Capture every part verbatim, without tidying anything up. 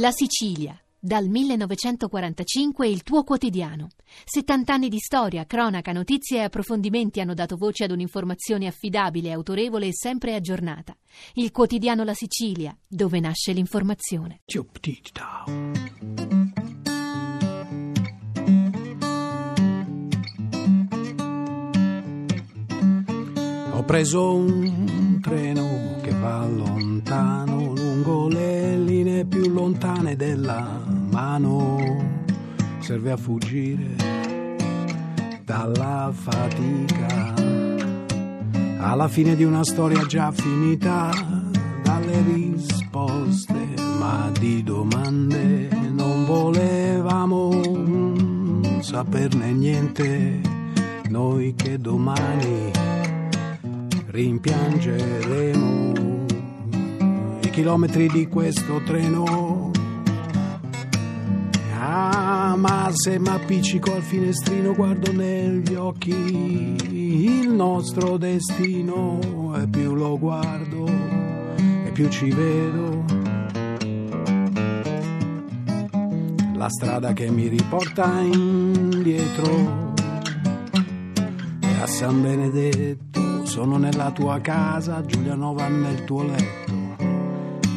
La Sicilia, dal millenovecentoquarantacinque il tuo quotidiano. settant'anni di storia, cronaca, notizie e approfondimenti hanno dato voce ad un'informazione affidabile, autorevole e sempre aggiornata. Il quotidiano La Sicilia, dove nasce l'informazione. Ho preso un treno che va lontano, lungo le linee più lontane della mano. Serve a fuggire dalla fatica, alla fine di una storia già finita, dalle risposte, ma di domande non volevamo saperne niente, noi che domani rimpiangeremo i chilometri di questo treno. Ah, ma se m'appiccico al finestrino, guardo negli occhi il nostro destino, e più lo guardo e più ci vedo. La strada che mi riporta indietro è a San Benedetto. Sono nella tua casa, Giulianova nel tuo letto.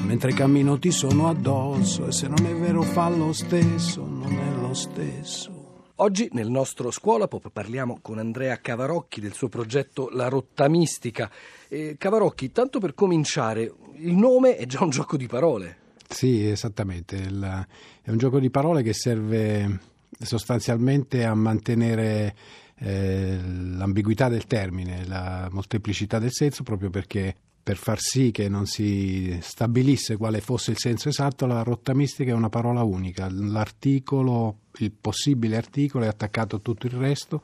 Mentre cammino ti sono addosso, e se non è vero fa lo stesso, non è lo stesso. Oggi nel nostro Scuola Pop parliamo con Andrea Cavarocchi del suo progetto La Rottamistica. Eh, Cavarocchi, tanto per cominciare, il nome è già un gioco di parole. Sì, esattamente. Il, è un gioco di parole che serve sostanzialmente a mantenere Eh, l'ambiguità del termine, la molteplicità del senso, proprio perché per far sì che non si stabilisse quale fosse il senso esatto, la rottamistica è una parola unica. L'articolo, il possibile articolo è attaccato a tutto il resto,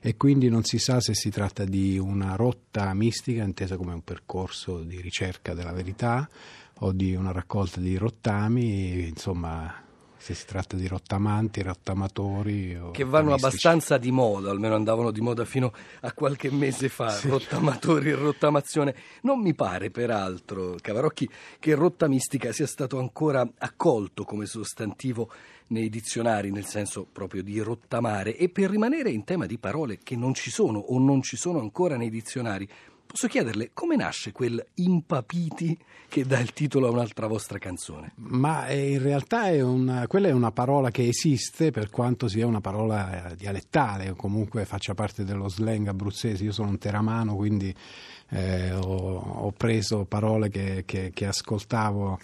e quindi non si sa se si tratta di una rotta mistica intesa come un percorso di ricerca della verità o di una raccolta di rottami, insomma, se si tratta di rottamanti, rottamatori o che vanno rottamistici. Abbastanza di moda, almeno andavano di moda fino a qualche mese fa, sì. Rottamatori e rottamazione. Non mi pare peraltro, Cavarocchi, che rottamistica sia stato ancora accolto come sostantivo nei dizionari, nel senso proprio di rottamare. E per rimanere in tema di parole che non ci sono o non ci sono ancora nei dizionari, posso chiederle come nasce quel impapiti che dà il titolo a un'altra vostra canzone? Ma in realtà è una, quella è una parola che esiste, per quanto sia una parola dialettale o comunque faccia parte dello slang abruzzese. Io sono un teramano, quindi eh, ho, ho preso parole che, che, che ascoltavo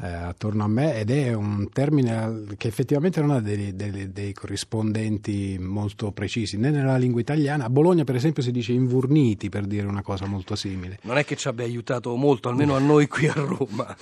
eh, attorno a me, ed è un termine che effettivamente non ha dei, dei, dei corrispondenti molto precisi né nella lingua italiana. A Bologna per esempio si dice invurniti, per dire una cosa molto simile. Non è che ci abbia aiutato molto, almeno a noi qui a Roma.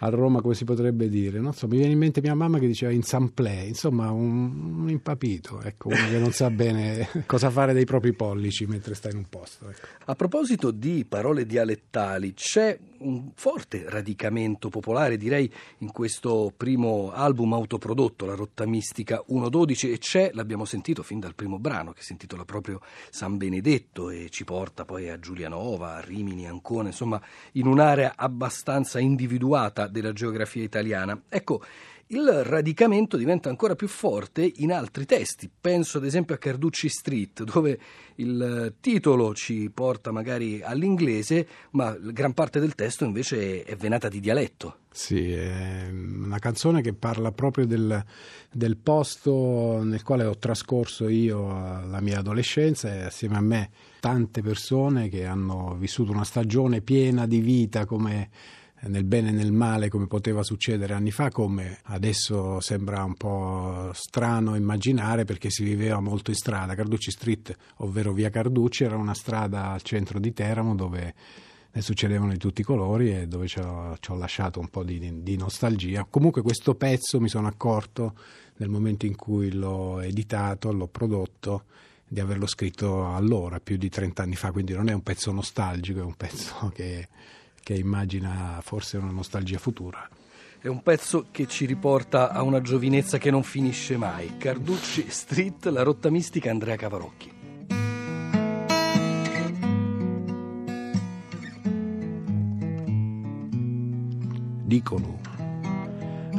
A Roma come si potrebbe dire? Non so, mi viene in mente mia mamma che diceva insamplè, insomma un, un impapito, ecco, uno che non sa bene cosa fare dei propri pollici mentre sta in un posto. Ecco. A proposito di parole dialettali, c'è un forte radicamento popolare, direi, in questo primo album autoprodotto, La Rottamistica uno dodici, e c'è, l'abbiamo sentito fin dal primo brano che si intitola proprio San Benedetto e ci porta poi a Giulianova, a Rimini, Ancona, insomma in un'area abbastanza individuata della geografia italiana. Ecco, il radicamento diventa ancora più forte in altri testi. Penso ad esempio a Carducci Street, dove il titolo ci porta magari all'inglese, ma gran parte del testo invece è venata di dialetto. Sì, è una canzone che parla proprio del, del posto nel quale ho trascorso io la mia adolescenza, e assieme a me tante persone che hanno vissuto una stagione piena di vita, come nel bene e nel male, come poteva succedere anni fa, come adesso sembra un po' strano immaginare, perché si viveva molto in strada. Carducci Street, ovvero via Carducci, era una strada al centro di Teramo dove ne succedevano di tutti i colori e dove ci ho, ci ho lasciato un po' di, di nostalgia. Comunque questo pezzo, mi sono accorto nel momento in cui l'ho editato, l'ho prodotto, di averlo scritto allora, più di trent'anni fa, quindi non è un pezzo nostalgico, è un pezzo che... che immagina forse una nostalgia futura. È un pezzo che ci riporta a una giovinezza che non finisce mai. Carducci Street, La Rottamistica, Andrea Cavarocchi. Dicono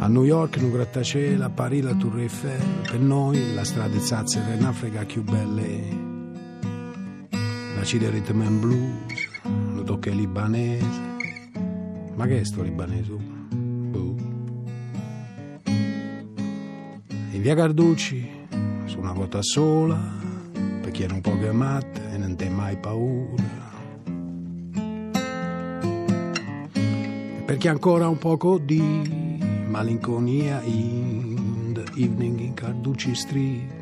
A New York un grattacielo, a Parigi la Tour Eiffel, per noi la strada di Zazzera in Africa più bella. La cide rhythm and blues, lo tocca libanese. Ma che è sto libanese? Boh. In via Carducci, su una volta sola, per chi era un po' amato e non te mai paura. E per chi ancora un poco di malinconia in the evening in Carducci Street.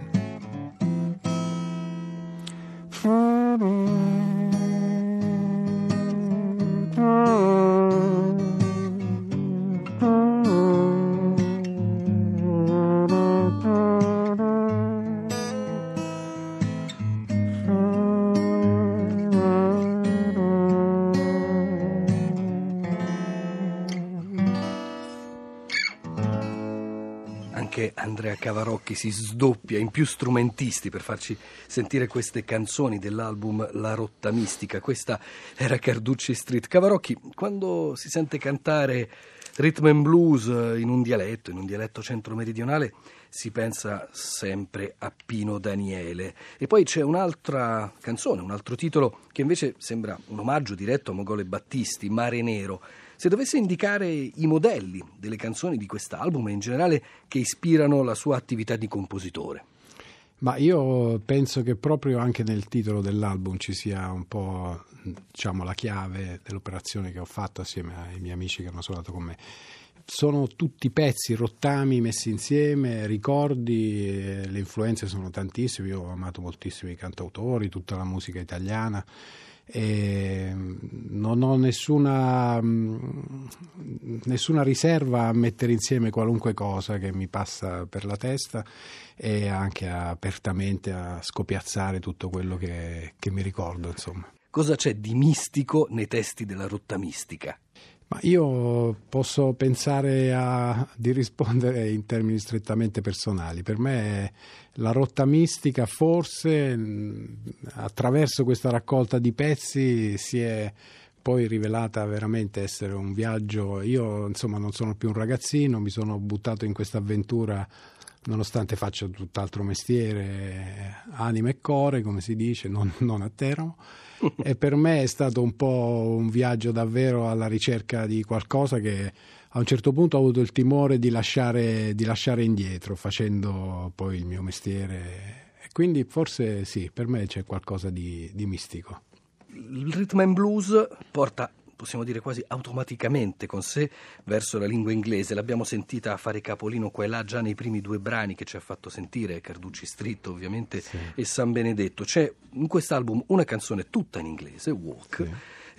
Anche Andrea Cavarocchi si sdoppia in più strumentisti per farci sentire queste canzoni dell'album La Rottamistica. Questa era Carducci Street. Cavarocchi, quando si sente cantare rhythm and blues in un dialetto, in un dialetto centro-meridionale, si pensa sempre a Pino Daniele. E poi c'è un'altra canzone, un altro titolo che invece sembra un omaggio diretto a Mogol e Battisti, Mare Nero. Se dovesse indicare i modelli delle canzoni di quest'album e in generale che ispirano la sua attività di compositore. Ma io penso che proprio anche nel titolo dell'album ci sia un po', diciamo, la chiave dell'operazione che ho fatto assieme ai miei amici che hanno suonato con me. Sono tutti pezzi, rottami messi insieme, ricordi, le influenze sono tantissime. Io ho amato moltissimo i cantautori, tutta la musica italiana. E non ho nessuna nessuna riserva a mettere insieme qualunque cosa che mi passa per la testa e anche apertamente a scopiazzare tutto quello che, che mi ricordo, insomma. Cosa c'è di mistico nei testi della Rottamistica? Ma io posso pensare a, di rispondere in termini strettamente personali. Per me la Rottamistica forse attraverso questa raccolta di pezzi si è poi rivelata veramente essere un viaggio. Io insomma non sono più un ragazzino, mi sono buttato in questa avventura nonostante faccio tutt'altro mestiere, anima e core come si dice, non, non a Teramo. E per me è stato un po' un viaggio davvero alla ricerca di qualcosa che a un certo punto ho avuto il timore di lasciare, di lasciare indietro facendo poi il mio mestiere. E quindi forse sì, per me c'è qualcosa di, di mistico. Il rhythm and blues porta, possiamo dire quasi automaticamente con sé, verso la lingua inglese. L'abbiamo sentita fare capolino qua e là già nei primi due brani che ci ha fatto sentire, Carducci Street ovviamente, sì, e San Benedetto. C'è in quest'album una canzone tutta in inglese, Walk, sì,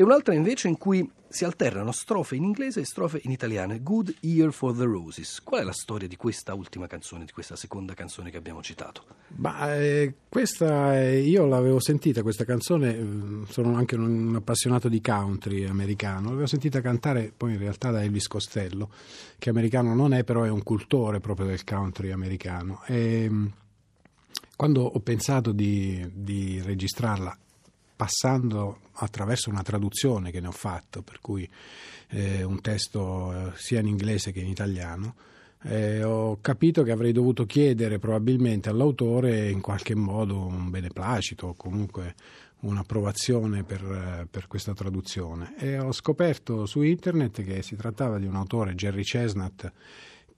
e un'altra invece in cui si alternano strofe in inglese e strofe in italiano, Good Year for the Roses. Qual è la storia di questa ultima canzone, di questa seconda canzone che abbiamo citato? Ma eh, questa eh, io l'avevo sentita, questa canzone, sono anche un, un appassionato di country americano, l'avevo sentita cantare poi in realtà da Elvis Costello, che americano non è, però è un cultore proprio del country americano. E quando ho pensato di, di registrarla passando attraverso una traduzione che ne ho fatto, per cui eh, un testo eh, sia in inglese che in italiano, eh, ho capito che avrei dovuto chiedere probabilmente all'autore in qualche modo un beneplacito o comunque un'approvazione per, per questa traduzione. E ho scoperto su internet che si trattava di un autore, Jerry Chestnut,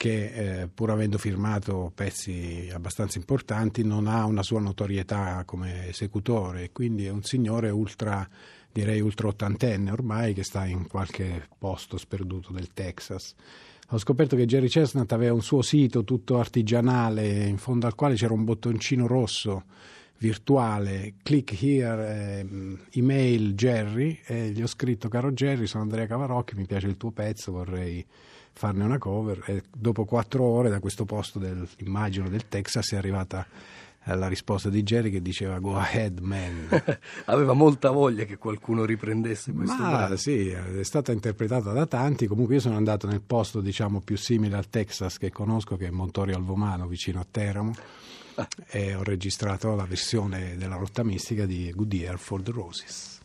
che eh, pur avendo firmato pezzi abbastanza importanti non ha una sua notorietà come esecutore, quindi è un signore ultra, direi ultra ottantenne ormai, che sta in qualche posto sperduto del Texas. Ho scoperto che Jerry Chestnut aveva un suo sito tutto artigianale in fondo al quale c'era un bottoncino rosso virtuale, click here, eh, email Jerry, e gli ho scritto: caro Jerry, sono Andrea Cavarocchi, mi piace il tuo pezzo, vorrei farne una cover. E dopo quattro ore da questo posto del, immagino del Texas, è arrivata la risposta di Jerry che diceva go ahead man. Aveva molta voglia che qualcuno riprendesse questo. Ma sì, è stata interpretata da tanti. Comunque io sono andato nel posto, diciamo, più simile al Texas che conosco, che è Montorio al Vomano, vicino a Teramo. Ah. E ho registrato la versione della Rottamistica di Good Year for the Roses.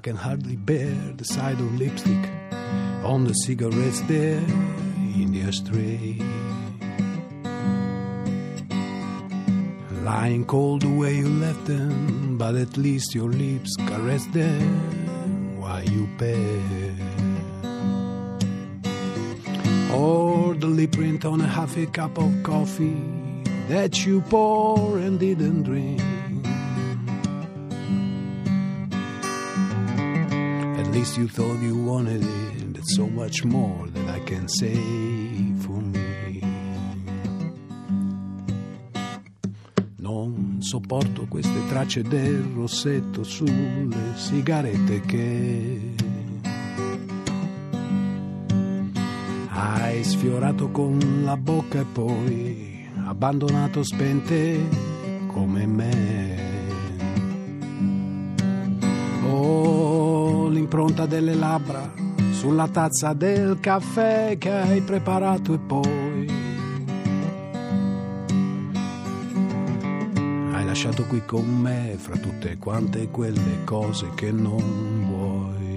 I can hardly bear the sight of lipstick on the cigarettes there in the ashtray. Lying cold the way you left them, but at least your lips caress them while you pay. Or the lip print on a half a cup of coffee that you pour and didn't drink. At least you thought you wanted it, that's so much more that I can say for me. Non sopporto queste tracce del rossetto sulle sigarette che hai sfiorato con la bocca e poi abbandonato spente come me. Oh, l'impronta delle labbra sulla tazza del caffè che hai preparato e poi lasciato qui con me fra tutte quante quelle cose che non vuoi.